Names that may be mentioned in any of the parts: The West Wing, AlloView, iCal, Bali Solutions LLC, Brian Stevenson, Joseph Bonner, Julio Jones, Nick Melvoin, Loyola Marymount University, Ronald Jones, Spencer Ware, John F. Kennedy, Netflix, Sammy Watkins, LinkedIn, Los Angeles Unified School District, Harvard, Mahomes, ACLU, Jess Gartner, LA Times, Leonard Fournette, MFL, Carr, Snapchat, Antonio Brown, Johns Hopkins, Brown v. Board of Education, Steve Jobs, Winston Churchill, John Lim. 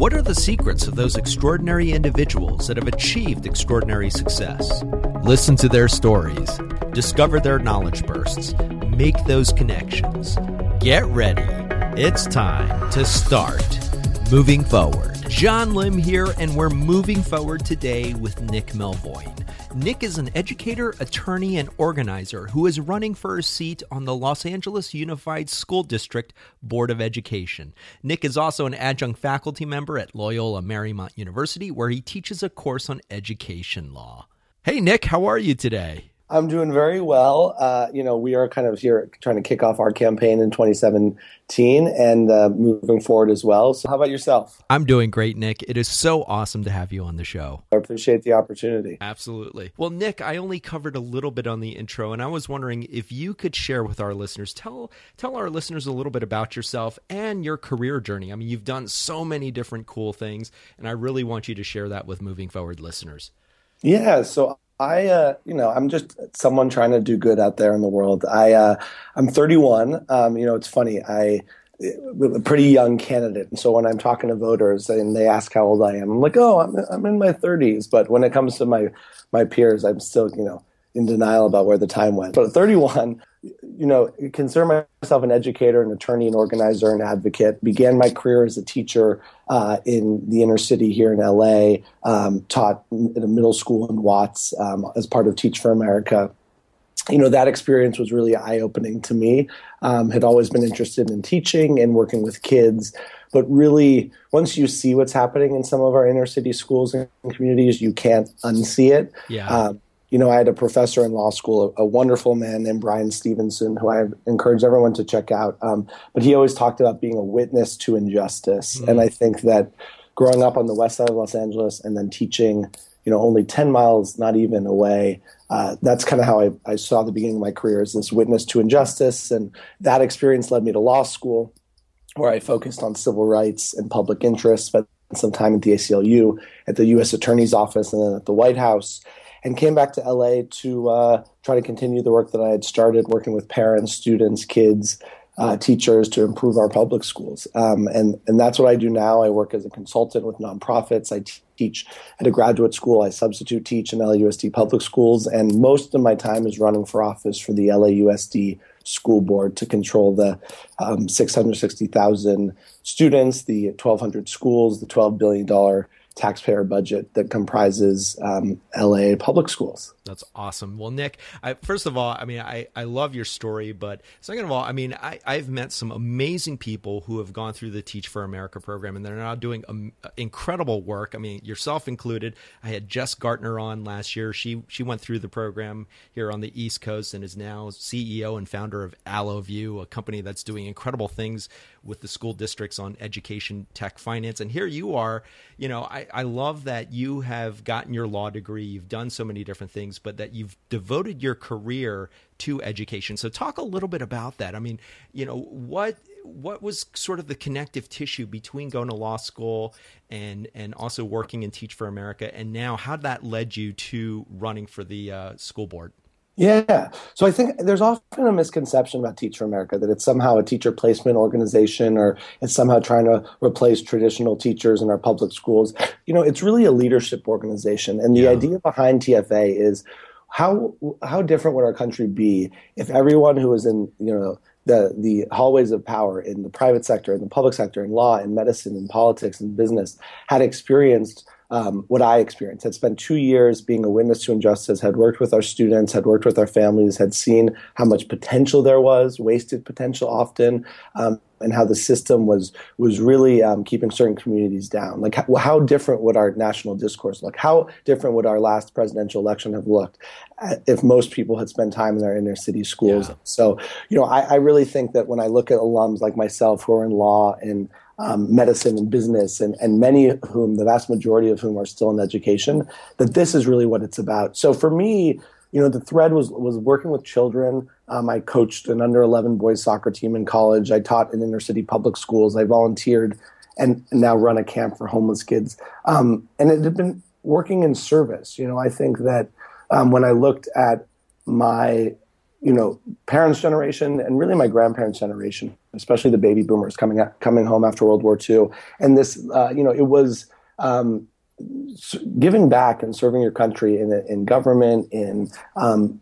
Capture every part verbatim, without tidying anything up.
What are the secrets of those extraordinary individuals that have achieved extraordinary success? Listen to their stories, discover their knowledge bursts, make those connections. Get ready. It's time to start moving forward. John Lim here, and we're moving forward today with Nick Melvoin. Nick is an educator, attorney, and organizer who is running for a seat on the Los Angeles Unified School District Board of Education. Nick is also an adjunct faculty member at Loyola Marymount University, where he teaches a course on education law. Hey, Nick, how are you today? I'm doing very well. Uh, you know, we are kind of here trying to kick off our campaign in twenty seventeen and uh, moving forward as well. So how about yourself? I'm doing great, Nick. It is so awesome to have you on the show. I appreciate the opportunity. Absolutely. Well, Nick, I only covered a little bit on the intro, and I was wondering if you could share with our listeners, tell tell our listeners a little bit about yourself and your career journey. I mean, you've done so many different cool things, and I really want you to share that with moving forward listeners. Yeah, so I, uh, you know, I'm just someone trying to do good out there in the world. I, uh, I'm thirty-one. Um, you know, it's funny. I, I'm a pretty young candidate, and so when I'm talking to voters and they ask how old I am, I'm like, oh, I'm, I'm in my thirties. But when it comes to my, my peers, I'm still, you know, in denial about where the time went. But at thirty-one, you know, consider myself an educator, an attorney, an organizer, an advocate. Began my career as a teacher uh, in the inner city here in L A, um, taught at a middle school in Watts um, as part of Teach for America. You know, that experience was really eye-opening to me. Um, had always been interested in teaching and working with kids. But really, once you see what's happening in some of our inner city schools and communities, you can't unsee it. Yeah. Um, You know, I had a professor in law school, a, a wonderful man named Brian Stevenson, who I encourage everyone to check out. Um, but he always talked about being a witness to injustice. Mm-hmm. And I think that growing up on the west side of Los Angeles and then teaching, you know, only ten miles, not even away, uh, that's kind of how I, I saw the beginning of my career as this witness to injustice. And that experience led me to law school, where I focused on civil rights and public interest, but some time at the A C L U, at the U S Attorney's Office, and then at the White House. And came back to L A to uh, try to continue the work that I had started, working with parents, students, kids, uh, teachers to improve our public schools. Um, and, and that's what I do now. I work as a consultant with nonprofits. I t- teach at a graduate school. I substitute teach in L A U S D public schools. And most of my time is running for office for the L A U S D school board to control the um, six hundred sixty thousand students, the twelve hundred schools, the twelve billion dollars taxpayer budget that comprises um, L A public schools. That's awesome. Well, Nick, I, first of all, I mean, I, I love your story, but second of all, I mean, I, I've met some amazing people who have gone through the Teach for America program, and they're now doing um, incredible work. I mean, yourself included. I had Jess Gartner on last year. She she went through the program here on the East Coast and is now C E O and founder of AlloView, a company that's doing incredible things with the school districts on education, tech, finance. And here you are. You know, I, I love that you have gotten your law degree. You've done so many different things, but that you've devoted your career to education. So talk a little bit about that. I mean, you know, what what was sort of the connective tissue between going to law school and and also working in Teach for America, and now how that led you to running for the uh, school board? Yeah. So I think there's often a misconception about Teach for America that it's somehow a teacher placement organization or it's somehow trying to replace traditional teachers in our public schools. You know, it's really a leadership organization. And the yeah. idea behind T F A is how how different would our country be if everyone who is in, you know, the the hallways of power in the private sector, in the public sector, in law, in medicine, in politics, in business had experienced Um, what I experienced. Had spent two years being a witness to injustice, had worked with our students, had worked with our families, had seen how much potential there was, wasted potential often, um, and how the system was was really um, keeping certain communities down. Like, how, how different would our national discourse look? How different would our last presidential election have looked if most people had spent time in their inner city schools? Yeah. So, you know, I, I really think that when I look at alums like myself who are in law and Um, medicine and business, and, and many of whom, the vast majority of whom are still in education, that this is really what it's about. So for me, you know, the thread was was working with children. Um, I coached an under eleven boys soccer team in college. I taught in inner city public schools. I volunteered and now run a camp for homeless kids. Um, and it had been working in service. You know, I think that um, when I looked at my you know, parents' generation and really my grandparents' generation, especially the baby boomers coming out, coming home after World War Two. And this, uh, you know, it was um, giving back and serving your country in, in government, in um,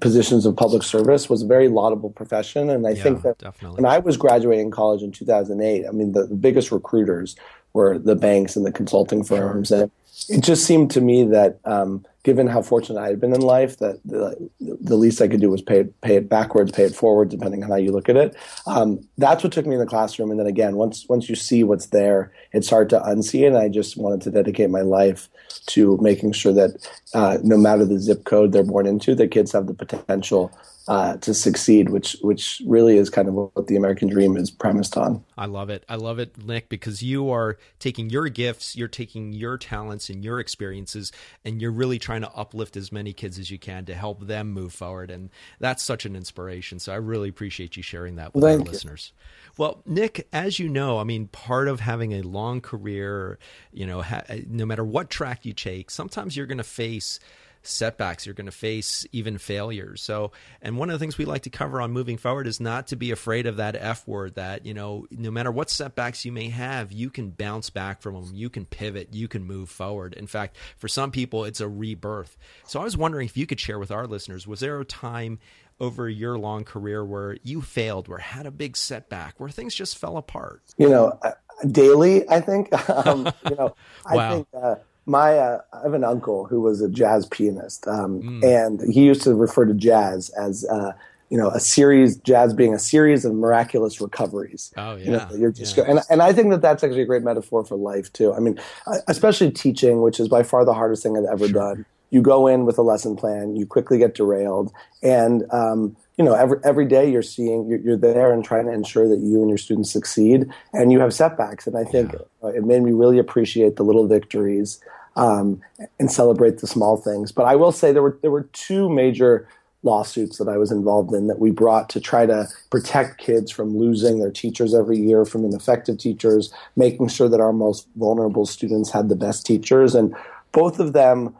positions of public service was a very laudable profession. And I yeah, think that definitely. When I was graduating college in two thousand eight, I mean, the, the biggest recruiters were the banks and the consulting firms. And it just seemed to me that um, given how fortunate I had been in life, that the, the least I could do was pay it, pay it backwards, pay it forward, depending on how you look at it. Um, that's what took me in the classroom. And then again, once once you see what's there, it's hard to unsee it. And I just wanted to dedicate my life to making sure that uh, no matter the zip code they're born into, the kids have the potential Uh, to succeed, which which really is kind of what the American dream is premised on. I love it. I love it, Nick, because you are taking your gifts, you're taking your talents and your experiences, and you're really trying to uplift as many kids as you can to help them move forward. And that's such an inspiration. So I really appreciate you sharing that with well, our listeners. You. Well, Nick, as you know, I mean, part of having a long career, you know, ha- no matter what track you take, sometimes you're going to face setbacks, you're going to face even failures. So, and one of the things we like to cover on Moving Forward is not to be afraid of that F word, that, you know, no matter what setbacks you may have, you can bounce back from them, you can pivot, you can move forward. In fact, for some people, it's a rebirth. So I was wondering if you could share with our listeners, was there a time over your long career where you failed, where had a big setback, where things just fell apart? You know, daily, I think, um, you know, I wow. think, uh, My, uh, I have an uncle who was a jazz pianist, um, mm. and he used to refer to jazz as, uh, you know, a series, jazz being a series of miraculous recoveries. Oh, yeah. You know, you're just yeah. go- and, and I think that that's actually a great metaphor for life, too. I mean, especially teaching, which is by far the hardest thing I've ever sure. done. You go in with a lesson plan, you quickly get derailed, and, um, you know, every every day you're seeing, you're, you're there and trying to ensure that you and your students succeed, and you have setbacks. And I think yeah. it made me really appreciate the little victories Um, and celebrate the small things. But I will say there were there were two major lawsuits that I was involved in that we brought to try to protect kids from losing their teachers every year, from ineffective teachers, making sure that our most vulnerable students had the best teachers. And both of them,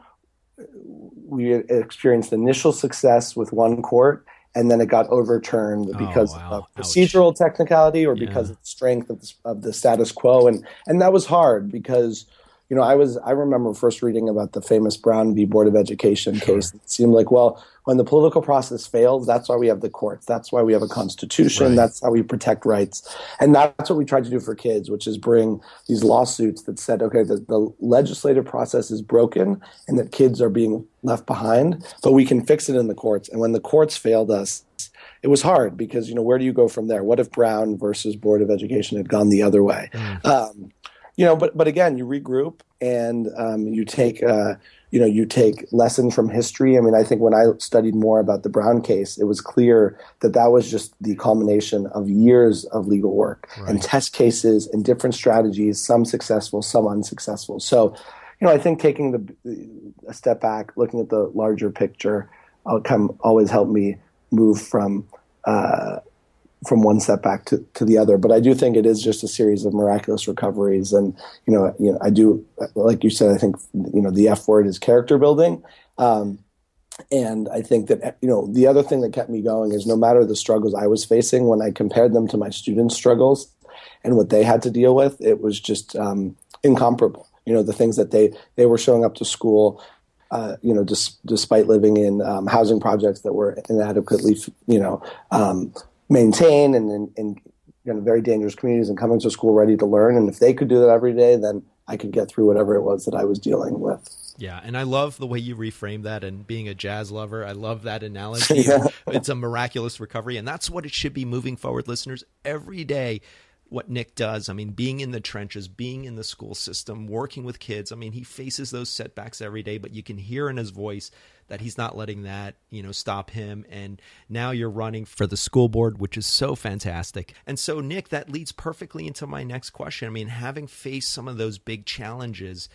we experienced initial success with one court, and then it got overturned because oh, wow. of procedural Ouch. technicality or yeah. because of the strength of the, of the status quo. And, and that was hard because You know, I was. I remember first reading about the famous Brown v. Board of Education sure. case. It seemed like, well, when the political process fails, that's why we have the courts. That's why we have a constitution. Right. That's how we protect rights. And that's what we tried to do for kids, which is bring these lawsuits that said, okay, the, the legislative process is broken and that kids are being left behind, but we can fix it in the courts. And when the courts failed us, it was hard because, you know, where do you go from there? What if Brown versus Board of Education had gone the other way? Mm. Um You know, but but again, you regroup and um, you take uh, you know you take lessons from history. I mean, I think when I studied more about the Brown case, it was clear that that was just the culmination of years of legal work right. and test cases and different strategies, some successful, some unsuccessful. So, you know, I think taking the a step back, looking at the larger picture, outcome always helped me move from. Uh, from one setback to, to the other. But I do think it is just a series of miraculous recoveries. And, you know, you know, I do, like you said, I think, you know, the F word is character building. Um, and I think that, you know, the other thing that kept me going is no matter the struggles I was facing, when I compared them to my students' struggles and what they had to deal with, it was just um, incomparable. You know, the things that they, they were showing up to school, Uh, you know, dis- despite living in um, housing projects that were inadequately, you know, um, maintain and in and, you know, very dangerous communities and coming to school ready to learn. And if they could do that every day, then I could get through whatever it was that I was dealing with. Yeah. And I love the way you reframe that and being a jazz lover. I love that analogy. yeah. It's a miraculous recovery. And that's what it should be moving forward, listeners, every day. What Nick does, I mean, being in the trenches, being in the school system, working with kids, I mean, he faces those setbacks every day, but you can hear in his voice that he's not letting that, you know, stop him. And now you're running for the school board, which is so fantastic. And so, Nick, that leads perfectly into my next question. I mean, having faced some of those big challenges,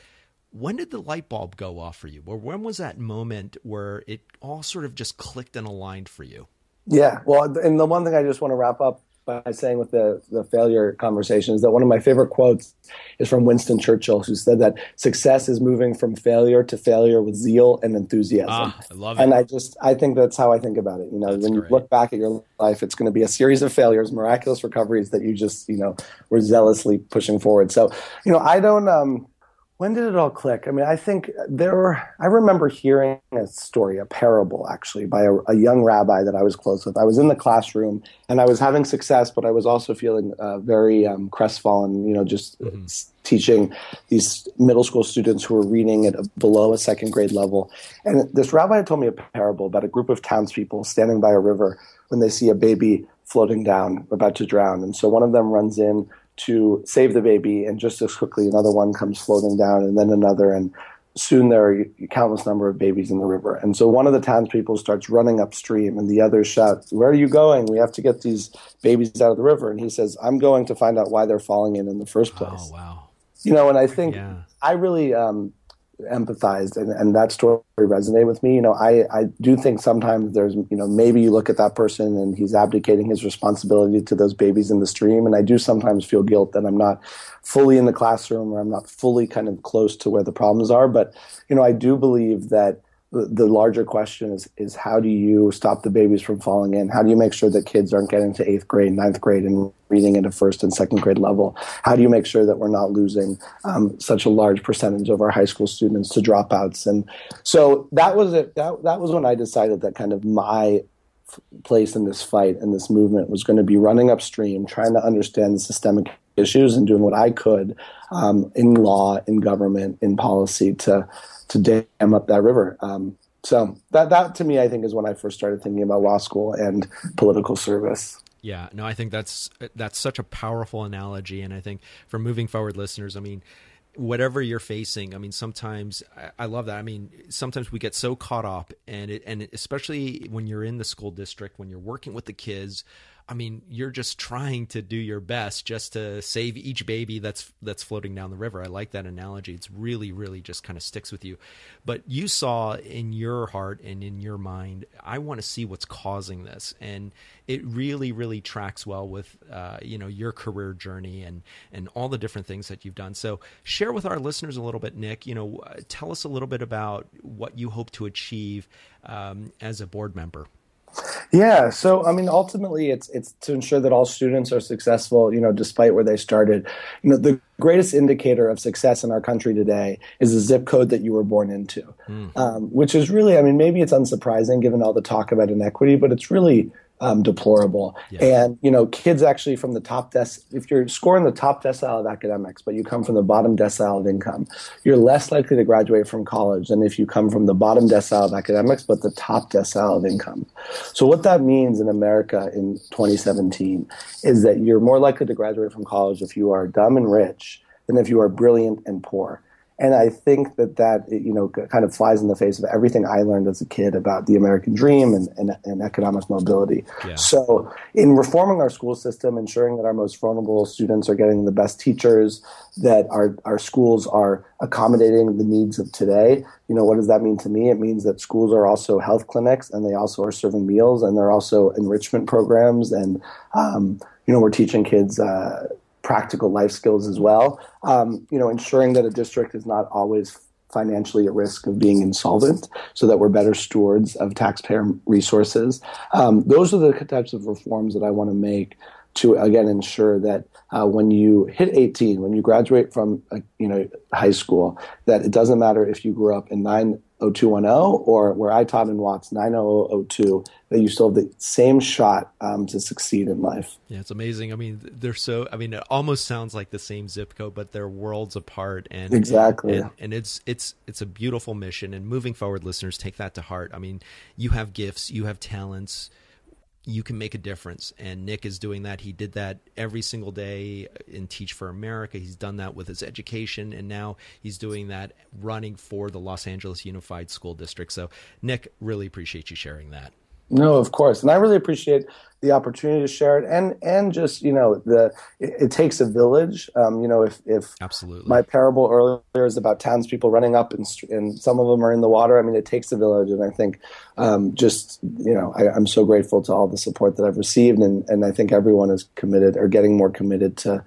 when did the light bulb go off for you? Or when was that moment where it all sort of just clicked and aligned for you? Yeah, well, and the one thing I just want to wrap up by saying with the, the failure conversation is that one of my favorite quotes is from Winston Churchill, who said that success is moving from failure to failure with zeal and enthusiasm. Ah, I love it. And I just, I think that's how I think about it. You know, that's when great. You look back at your life, it's going to be a series of failures, miraculous recoveries that you just, you know, were zealously pushing forward. So, you know, I don't, um, when did it all click? I mean, I think there were, I remember hearing a story, a parable actually, by a, a young rabbi that I was close with. I was in the classroom and I was having success, but I was also feeling uh, very um, crestfallen, you know, just mm-hmm. teaching these middle school students who were reading at a, below a second grade level. And this rabbi had told me a parable about a group of townspeople standing by a river when they see a baby floating down, about to drown. And so one of them runs in to save the baby, and just as quickly another one comes floating down, and then another, and soon there are a countless number of babies in the river. And so one of the townspeople starts running upstream, and the others shout, "Where are you going? We have to get these babies out of the river." And he says, "I'm going to find out why they're falling in in the first place." Oh, wow. You know, and I think yeah. I really um, empathized, and, and that story resonated with me. You know, I, I do think sometimes there's, you know, maybe you look at that person and he's abdicating his responsibility to those babies in the stream. And I do sometimes feel guilt that I'm not fully in the classroom, or I'm not fully kind of close to where the problems are. But, you know, I do believe that the, the larger question is, is how do you stop the babies from falling in? How do you make sure that kids aren't getting to eighth grade, ninth grade, and reading at a first and second grade level? How do you make sure that we're not losing um, such a large percentage of our high school students to dropouts? And so that was it. That, that was when I decided that kind of my f- place in this fight and this movement was going to be running upstream, trying to understand the systemic issues and doing what I could um, in law, in government, in policy to to dam up that river. Um, so that that to me, I think, is when I first started thinking about law school and political service. Yeah, no, I think that's that's such a powerful analogy. And I think for moving forward listeners, I mean, whatever you're facing, I mean, sometimes I love that. I mean, sometimes we get so caught up, and it, and especially when you're in the school district, when you're working with the kids, I mean, you're just trying to do your best just to save each baby that's that's floating down the river. I like that analogy. It's really, really just kind of sticks with you. But you saw in your heart and in your mind, I want to see what's causing this. And it really, really tracks well with, uh, you know, your career journey and, and all the different things that you've done. So share with our listeners a little bit, Nick, you know, tell us a little bit about what you hope to achieve um, as a board member. Yeah. So, I mean, ultimately it's, it's to ensure that all students are successful, you know, despite where they started. You know, the greatest indicator of success in our country today is the zip code that you were born into, mm. um, which is really, I mean, maybe it's unsurprising given all the talk about inequity, but it's really um, deplorable. Yeah. And, you know, kids actually from the top decile, if you're scoring the top decile of academics, but you come from the bottom decile of income, you're less likely to graduate from college than if you come from the bottom decile of academics, but the top decile of income. So what that means in America in twenty seventeen is that you're more likely to graduate from college if you are dumb and rich than if you are brilliant and poor. And I think that that, you know, kind of flies in the face of everything I learned as a kid about the American dream and, and, and economic mobility. Yeah. So in reforming our school system, ensuring that our most vulnerable students are getting the best teachers, that our, our schools are accommodating the needs of today, you know, what does that mean to me? It means that schools are also health clinics, and they also are serving meals, and they're also enrichment programs. And, um, you know, we're teaching kids uh practical life skills as well, um, you know, ensuring that a district is not always financially at risk of being insolvent so that we're better stewards of taxpayer resources. Um, those are the types of reforms that I want to make to, again, ensure that uh, when you hit eighteen, when you graduate from, uh, you know, high school, that it doesn't matter if you grew up in nine oh two one oh or where I taught in Watts, nine oh oh oh two, that you still have the same shot um, to succeed in life. Yeah, it's amazing. I mean, they're so, I mean, it almost sounds like the same zip code, but they're worlds apart. And exactly. And, and it's, it's, it's a beautiful mission. And moving forward, listeners, take that to heart. I mean, you have gifts, you have talents, you can make a difference. And Nick is doing that. He did that every single day in Teach for America. He's done that with his education. And now he's doing that running for the Los Angeles Unified School District. So Nick, really appreciate you sharing that. No, of course. And I really appreciate the opportunity to share it. And, and just, you know, the it, it takes a village. Um, you know, if, if Absolutely. My parable earlier is about townspeople running up and, and some of them are in the water, I mean, it takes a village. And I think um, just, you know, I, I'm so grateful to all the support that I've received. And, and I think everyone is committed or getting more committed to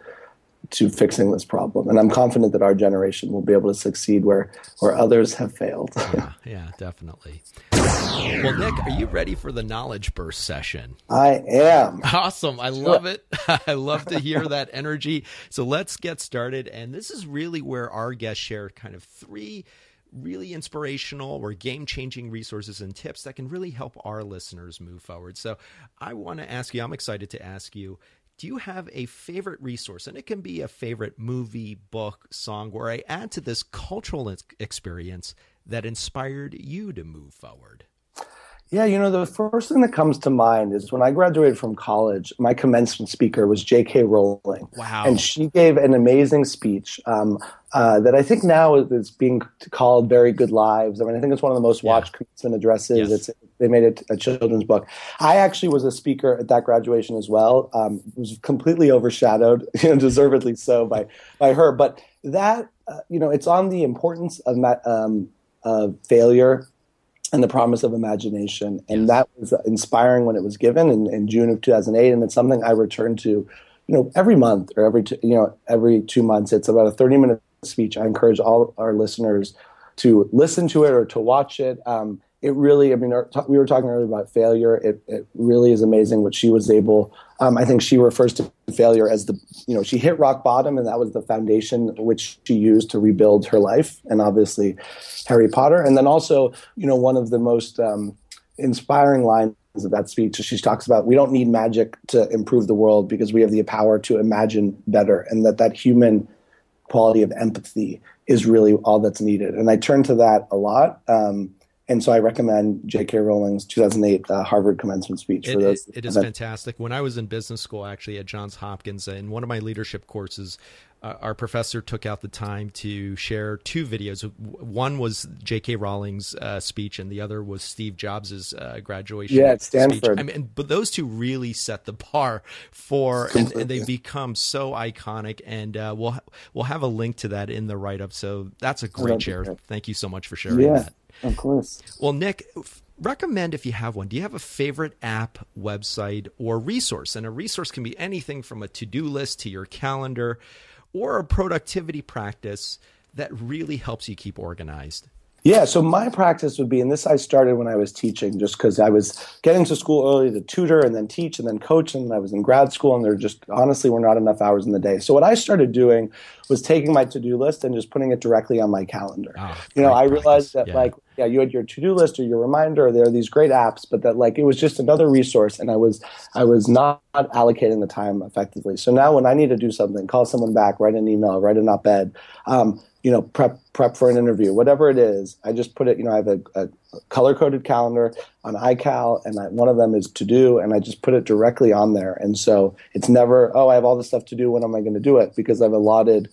to fixing this problem. And I'm confident that our generation will be able to succeed where, where others have failed. yeah, yeah, definitely. Well, Nick, are you ready for the knowledge burst session? I am. Awesome. I love it. I love to hear that energy. So let's get started. And this is really where our guests share kind of three really inspirational or game-changing resources and tips that can really help our listeners move forward. So I want to ask you, I'm excited to ask you, do you have a favorite resource? And it can be a favorite movie, book, song, where I add to this cultural experience that inspired you to move forward. Yeah, you know, the first thing that comes to mind is when I graduated from college, my commencement speaker was J K. Rowling. Wow. And she gave an amazing speech um, uh, that I think now is being called Very Good Lives. I mean, I think it's one of the most watched yeah. commencement addresses. Yes. It's, they made it a children's book. I actually was a speaker at that graduation as well. Um, was completely overshadowed, you know, deservedly so, by, by her. But that, uh, you know, it's on the importance of, um, of failure and the promise of imagination. And yes. that was inspiring when it was given in, in June of two thousand eight. And it's something I return to, you know, every month or every, two, you know, every two months. It's about a thirty minute speech. I encourage all our listeners to listen to it or to watch it. Um, it really, I mean, our, we were talking earlier about failure. It, it really is amazing what she was able, um, I think she refers to failure as the, you know, she hit rock bottom and that was the foundation which she used to rebuild her life and obviously Harry Potter. And then also, you know, one of the most um, inspiring lines of that speech, she talks about we don't need magic to improve the world because we have the power to imagine better, and that that human quality of empathy is really all that's needed. And I turn to that a lot. Um And so I recommend J K. Rowling's two thousand eight uh, Harvard commencement speech. For it, those it, it is fantastic. When I was in business school, actually, at Johns Hopkins, in one of my leadership courses, uh, our professor took out the time to share two videos. One was J K. Rowling's uh, speech, and the other was Steve Jobs' uh, graduation yeah, at Stanford. Speech. I mean, but those two really set the bar for, and, and they become so iconic. And uh, we'll we'll have a link to that in the write-up. So that's a great share. Thank you so much for sharing yeah. that. Of course. Well, Nick, recommend if you have one. Do you have a favorite app, website, or resource? And a resource can be anything from a to-do list to your calendar or a productivity practice that really helps you keep organized. Yeah, so my practice would be, and this I started when I was teaching just because I was getting to school early to tutor and then teach and then coach, and I was in grad school, and there just honestly were not enough hours in the day. So what I started doing was taking my to-do list and just putting it directly on my calendar. Oh, you know, I realized practice. that yeah. like, yeah, you had your to-do list or your reminder, or there are these great apps, but that like it was just another resource, and I was I was not allocating the time effectively. So now when I need to do something, call someone back, write an email, write an op-ed, um, you know, prep prep for an interview, whatever it is, I just put it, you know, I have a, a color-coded calendar on iCal, and I, one of them is to-do, and I just put it directly on there. And so it's never, oh, I have all this stuff to do, when am I going to do it? Because I've allotted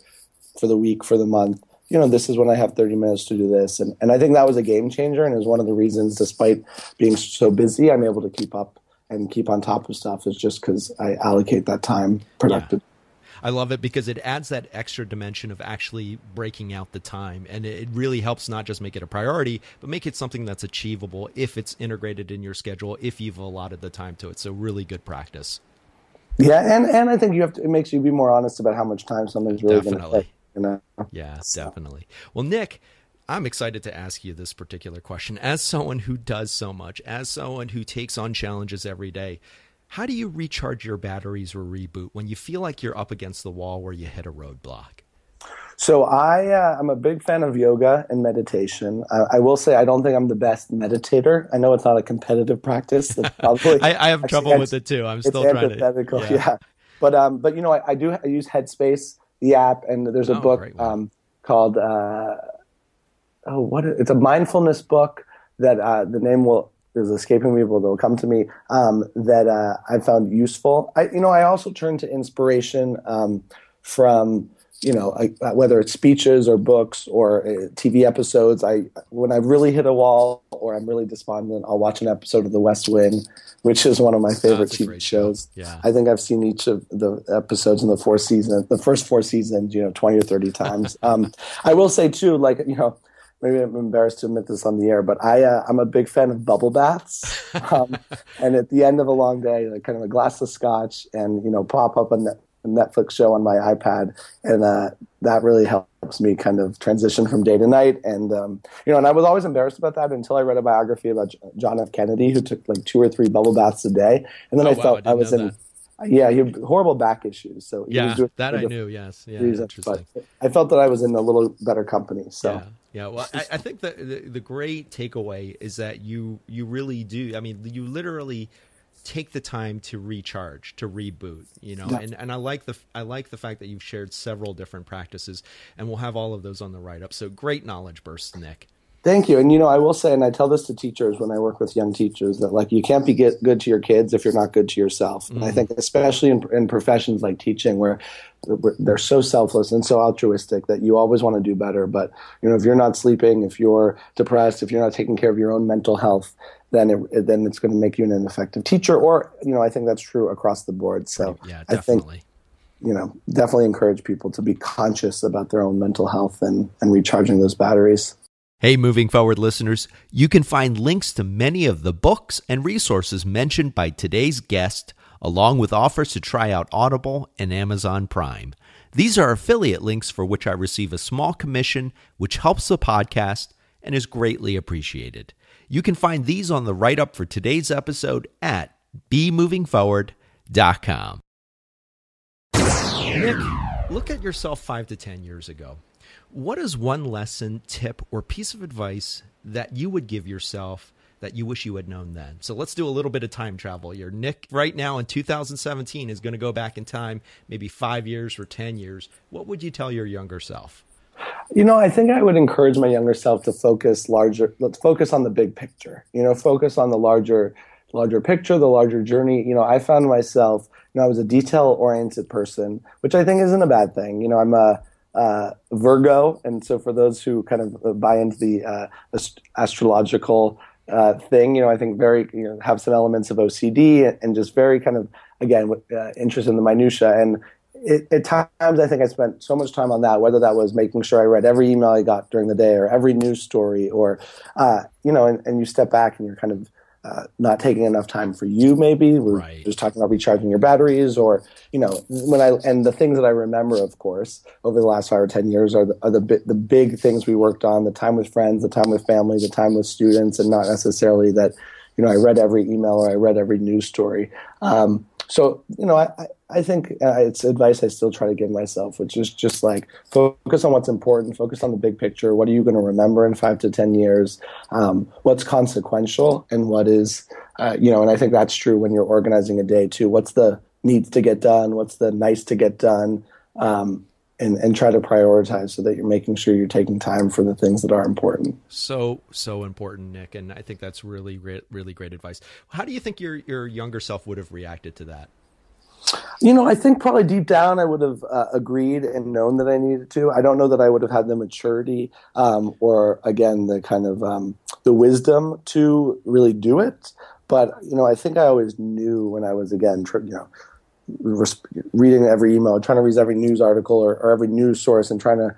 for the week, for the month, you know, this is when I have thirty minutes to do this. And, and I think that was a game changer, and is one of the reasons, despite being so busy, I'm able to keep up and keep on top of stuff, is just because I allocate that time productively. Yeah. I love it because it adds that extra dimension of actually breaking out the time. And it really helps not just make it a priority, but make it something that's achievable if it's integrated in your schedule, if you've allotted the time to it. So really good practice. Yeah. And, and I think you have to, it makes you be more honest about how much time something's really going to take. You know? Yeah, so. Definitely. Well, Nick, I'm excited to ask you this particular question. As someone who does so much, as someone who takes on challenges every day, how do you recharge your batteries or reboot when you feel like you're up against the wall where you hit a roadblock? So I, uh, I'm a big fan of yoga and meditation. I, I will say I don't think I'm the best meditator. I know it's not a competitive practice. That's probably, I, I have trouble with it too. I'm still trying to. It's antithetical, yeah. yeah. But, um, but you know, I, I do I use Headspace, the app, and there's a oh, book um, called, uh, oh, what? Is, it's a mindfulness book that uh, the name will... There's escaping people that will come to me um, that uh, I found useful. I, you know, I also turn to inspiration um, from you know, I, whether it's speeches or books or uh, T V episodes, I when I really hit a wall or I'm really despondent, I'll watch an episode of The West Wing, which is one of my favorite oh, T V shows. Yeah. I think I've seen each of the episodes in the four seasons, the first four seasons, you know, twenty or thirty times. um, I will say too, like, you know, maybe I'm embarrassed to admit this on the air, but I, uh, I'm a big fan of bubble baths. Um, and at the end of a long day, like kind of a glass of scotch and, you know, pop up a, ne- a Netflix show on my iPad. And uh, that really helps me kind of transition from day to night. And, um, you know, and I was always embarrassed about that until I read a biography about J- John F. Kennedy, who took like two or three bubble baths a day. And then oh, I wow, felt I, I was in... That. Yeah, he had horrible back issues. So he yeah, was doing that I knew. Yes, yeah, reasons, interesting. But I felt that I was in a little better company. So yeah, yeah. Well, I, I think that the, the great takeaway is that you you really do. I mean, you literally take the time to recharge, to reboot. You know, yeah. and and I like the I like the fact that you've shared several different practices, and we'll have all of those on the write up. So great knowledge bursts, Nick. Thank you. And, you know, I will say, and I tell this to teachers when I work with young teachers, that, like, you can't be get good to your kids if you're not good to yourself. Mm-hmm. And I think especially in, in professions like teaching where, where they're so selfless and so altruistic that you always want to do better. But, you know, if you're not sleeping, if you're depressed, if you're not taking care of your own mental health, then it, then it's going to make you an ineffective teacher. Or, you know, I think that's true across the board. So yeah, definitely. I think, you know, definitely encourage people to be conscious about their own mental health and, and recharging those batteries. Hey, Moving Forward listeners, you can find links to many of the books and resources mentioned by today's guest, along with offers to try out Audible and Amazon Prime. These are affiliate links for which I receive a small commission, which helps the podcast and is greatly appreciated. You can find these on the write-up for today's episode at be moving forward dot com. Nick, look at yourself five to ten years ago. What is one lesson, tip, or piece of advice that you would give yourself that you wish you had known then? So let's do a little bit of time travel here. Nick, right now in two thousand seventeen, is going to go back in time, maybe five years or ten years. What would you tell your younger self? You know, I think I would encourage my younger self to focus larger. Let's focus on the big picture, you know, focus on the larger larger picture, the larger journey. You know, I found myself, you know, I was a detail-oriented person, which I think isn't a bad thing. You know, I'm a Uh, Virgo, and so for those who kind of buy into the uh, ast- astrological uh, thing, you know, I think very, you know, have some elements of O C D and, and just very kind of, again, uh, interest in the minutiae. And it, at times, I think I spent so much time on that, whether that was making sure I read every email I got during the day or every news story or, uh, you know, and, and you step back and you're kind of Uh, not taking enough time for you, maybe. We're right. just talking about recharging your batteries, or, you know, when I and the things that I remember, of course, over the last five or ten years are the are the, the big things we worked on: the time with friends, the time with family, the time with students, and not necessarily that, you know, I read every email or I read every news story. Um, so, you know, I I think uh, it's advice I still try to give myself, which is just like focus on what's important, focus on the big picture. What are you going to remember in five to ten years? Um, what's consequential and what is, uh, you know, and I think that's true when you're organizing a day too. What's the needs to get done? What's the nice to get done? Um, and, and try to prioritize so that you're making sure you're taking time for the things that are important. So, so important, Nick. And I think that's really, really great advice. How do you think your, your younger self would have reacted to that? You know, I think probably deep down I would have uh, agreed and known that I needed to. I don't know that I would have had the maturity um, or, again, the kind of um, the wisdom to really do it. But, you know, I think I always knew when I was, again, you know, reading every email, trying to read every news article or, or every news source and trying to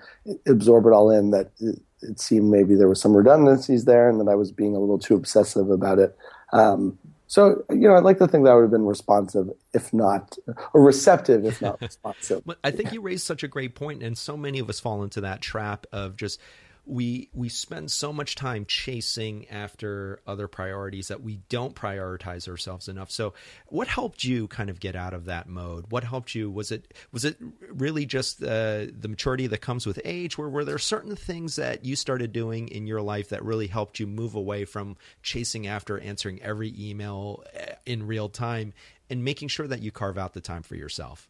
absorb it all in, that it, it seemed maybe there was some redundancies there and that I was being a little too obsessive about it. Um So, you know, I'd like to think that I would have been responsive, if not, or receptive, if not responsive. But I think you raised such a great point, and so many of us fall into that trap of just we we spend so much time chasing after other priorities that we don't prioritize ourselves enough. So what helped you kind of get out of that mode? What helped you? Was it was it really just uh, the maturity that comes with age, or were there certain things that you started doing in your life that really helped you move away from chasing after answering every email in real time and making sure that you carve out the time for yourself?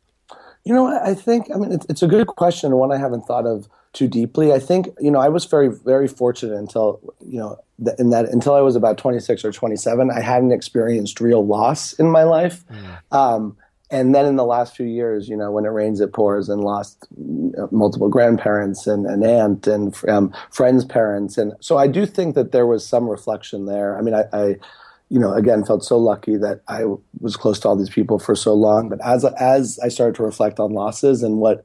You know, I think, I mean, it's, it's a good question, one I haven't thought of too deeply. I think, you know, I was very, very fortunate until, you know, th- in that until I was about twenty-six or twenty-seven, I hadn't experienced real loss in my life. Mm. Um, And then in the last few years, you know, when it rains, it pours, and lost multiple grandparents and an aunt and um, friends' parents. And so I do think that there was some reflection there. I mean, I, I, you know, again, felt so lucky that I was close to all these people for so long. But as as I started to reflect on losses and what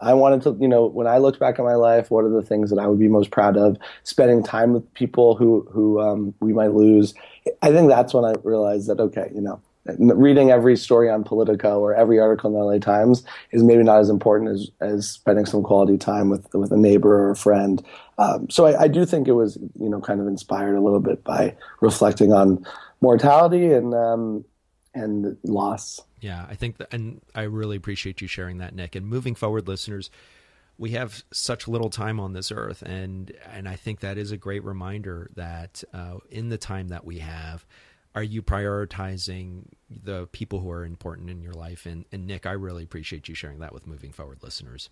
I wanted to, you know, when I looked back at my life, what are the things that I would be most proud of? Spending time with people who, who um, we might lose. I think that's when I realized that, okay, you know, reading every story on Politico or every article in the L A Times is maybe not as important as, as spending some quality time with, with a neighbor or a friend. Um, so I, I do think it was, you know, kind of inspired a little bit by reflecting on mortality and um, and loss. Yeah, I think that, and I really appreciate you sharing that, Nick. And moving forward, listeners, we have such little time on this earth, and and I think that is a great reminder that uh, in the time that we have, are you prioritizing the people who are important in your life? And, and Nick, I really appreciate you sharing that with moving forward listeners.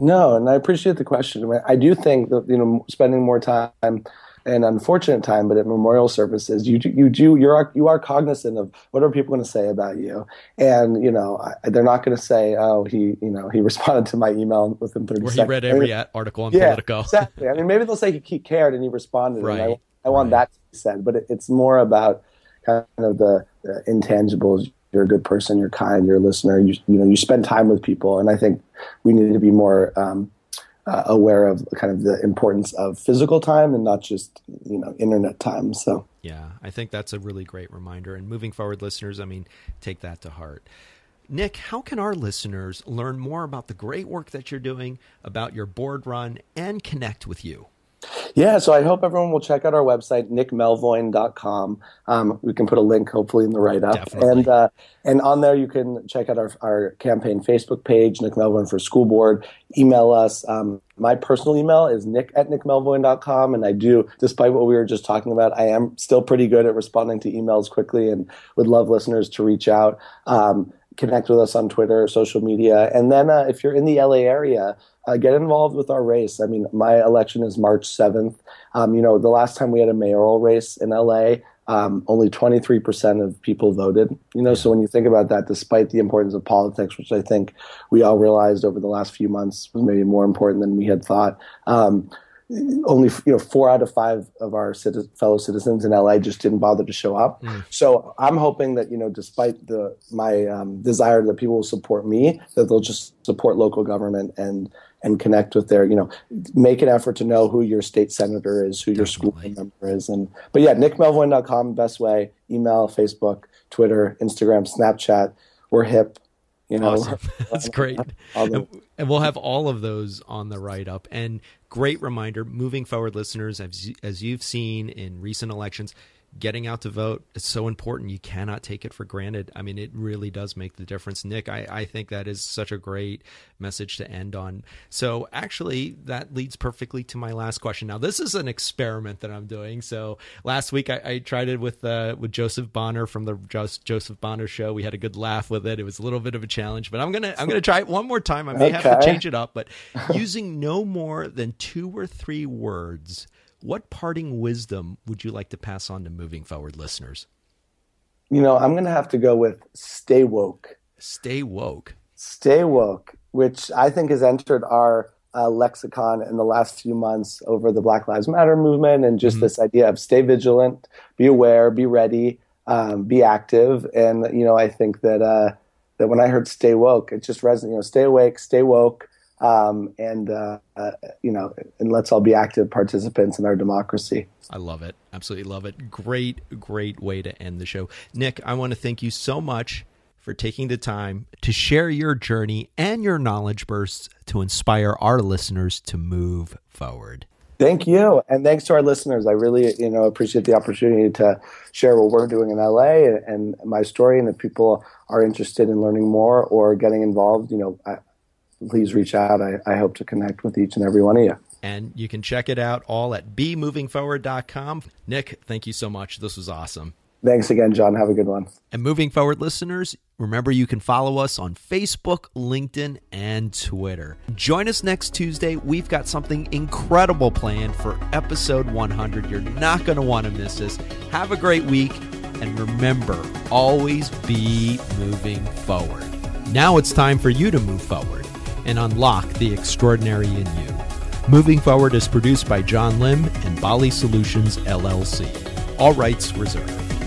No, and I appreciate the question. I do think that, you know, spending more time, an unfortunate time, but at memorial services, you do, you do you're you are cognizant of what are people going to say about you, and you know I, they're not going to say, oh, he you know he responded to my email within thirty seconds. Or he read every I mean, article on yeah, Politico. Exactly. I mean, maybe they'll say he cared and he responded. Right. And I, I want right. that to be said, but it, it's more about kind of the uh, intangibles. You're a good person. You're kind. You're a listener. You you know you spend time with people, and I think we need to be more um, uh, aware of kind of the importance of physical time and not just you know internet time. So yeah, I think that's a really great reminder. And moving forward, listeners, I mean, take that to heart. Nick, how can our listeners learn more about the great work that you're doing, about your board run, and connect with you? Yeah, so I hope everyone will check out our website, nick melvoin dot com. Um, we can put a link, hopefully, in the write-up. Definitely. And uh, and on there, you can check out our, our campaign Facebook page, Nick Melvoin for School Board. Email us. Um, my personal email is nick at nick melvoin dot com, and I do, despite what we were just talking about, I am still pretty good at responding to emails quickly and would love listeners to reach out. Um, connect with us on Twitter, social media. And then uh, if you're in the L A area, Uh, get involved with our race. I mean, my election is March seventh. Um, you know, the last time we had a mayoral race in L A, um, only twenty-three percent of people voted. You know, so when you think about that, despite the importance of politics, which I think we all realized over the last few months was maybe more important than we had thought, um, only you know four out of five of our citizen, fellow citizens in L A just didn't bother to show up. Mm. So I'm hoping that you know, despite the my um, desire that people will support me, that they'll just support local government and. and connect with their, you know, make an effort to know who your state senator is, who your school member is. And But yeah, nick melvoin dot com, best way, email, Facebook, Twitter, Instagram, Snapchat. We're hip. You know, awesome. That's great. And, and we'll have all of those on the write-up. And great reminder, moving forward, listeners, as, as you've seen in recent elections, getting out to vote is so important. You cannot take it for granted. I mean, it really does make the difference. Nick, I, I think that is such a great message to end on. So actually, that leads perfectly to my last question. Now, this is an experiment that I'm doing. So last week, I, I tried it with uh, with Joseph Bonner from the Joseph Bonner Show. We had a good laugh with it. It was a little bit of a challenge, but I'm gonna I'm gonna try it one more time. I may okay. have to change it up, but using no more than two or three words. What parting wisdom would you like to pass on to moving forward listeners? You know, I'm going to have to go with stay woke. Stay woke. Stay woke, which I think has entered our uh, lexicon in the last few months over the Black Lives Matter movement and just mm-hmm. this idea of stay vigilant, be aware, be ready, um, be active. And, you know, I think that uh, that when I heard stay woke, it just resonated, you know, stay awake, stay woke. Um, and, uh, uh, you know, and let's all be active participants in our democracy. I love it. Absolutely love it. Great, great way to end the show. Nick, I want to thank you so much for taking the time to share your journey and your knowledge bursts to inspire our listeners to move forward. Thank you. And thanks to our listeners. I really, you know, appreciate the opportunity to share what we're doing in L A and, and my story. And if people are interested in learning more or getting involved, you know, I, please reach out. I, I hope to connect with each and every one of you. And you can check it out all at be moving forward dot com. Nick, thank you so much. This was awesome. Thanks again, John. Have a good one. And moving forward, listeners, remember you can follow us on Facebook, LinkedIn, and Twitter. Join us next Tuesday. We've got something incredible planned for episode one hundred. You're not going to want to miss this. Have a great week. And remember, always be moving forward. Now it's time for you to move forward and unlock the extraordinary in you. Moving Forward is produced by John Lim and Bali Solutions L L C. All rights reserved.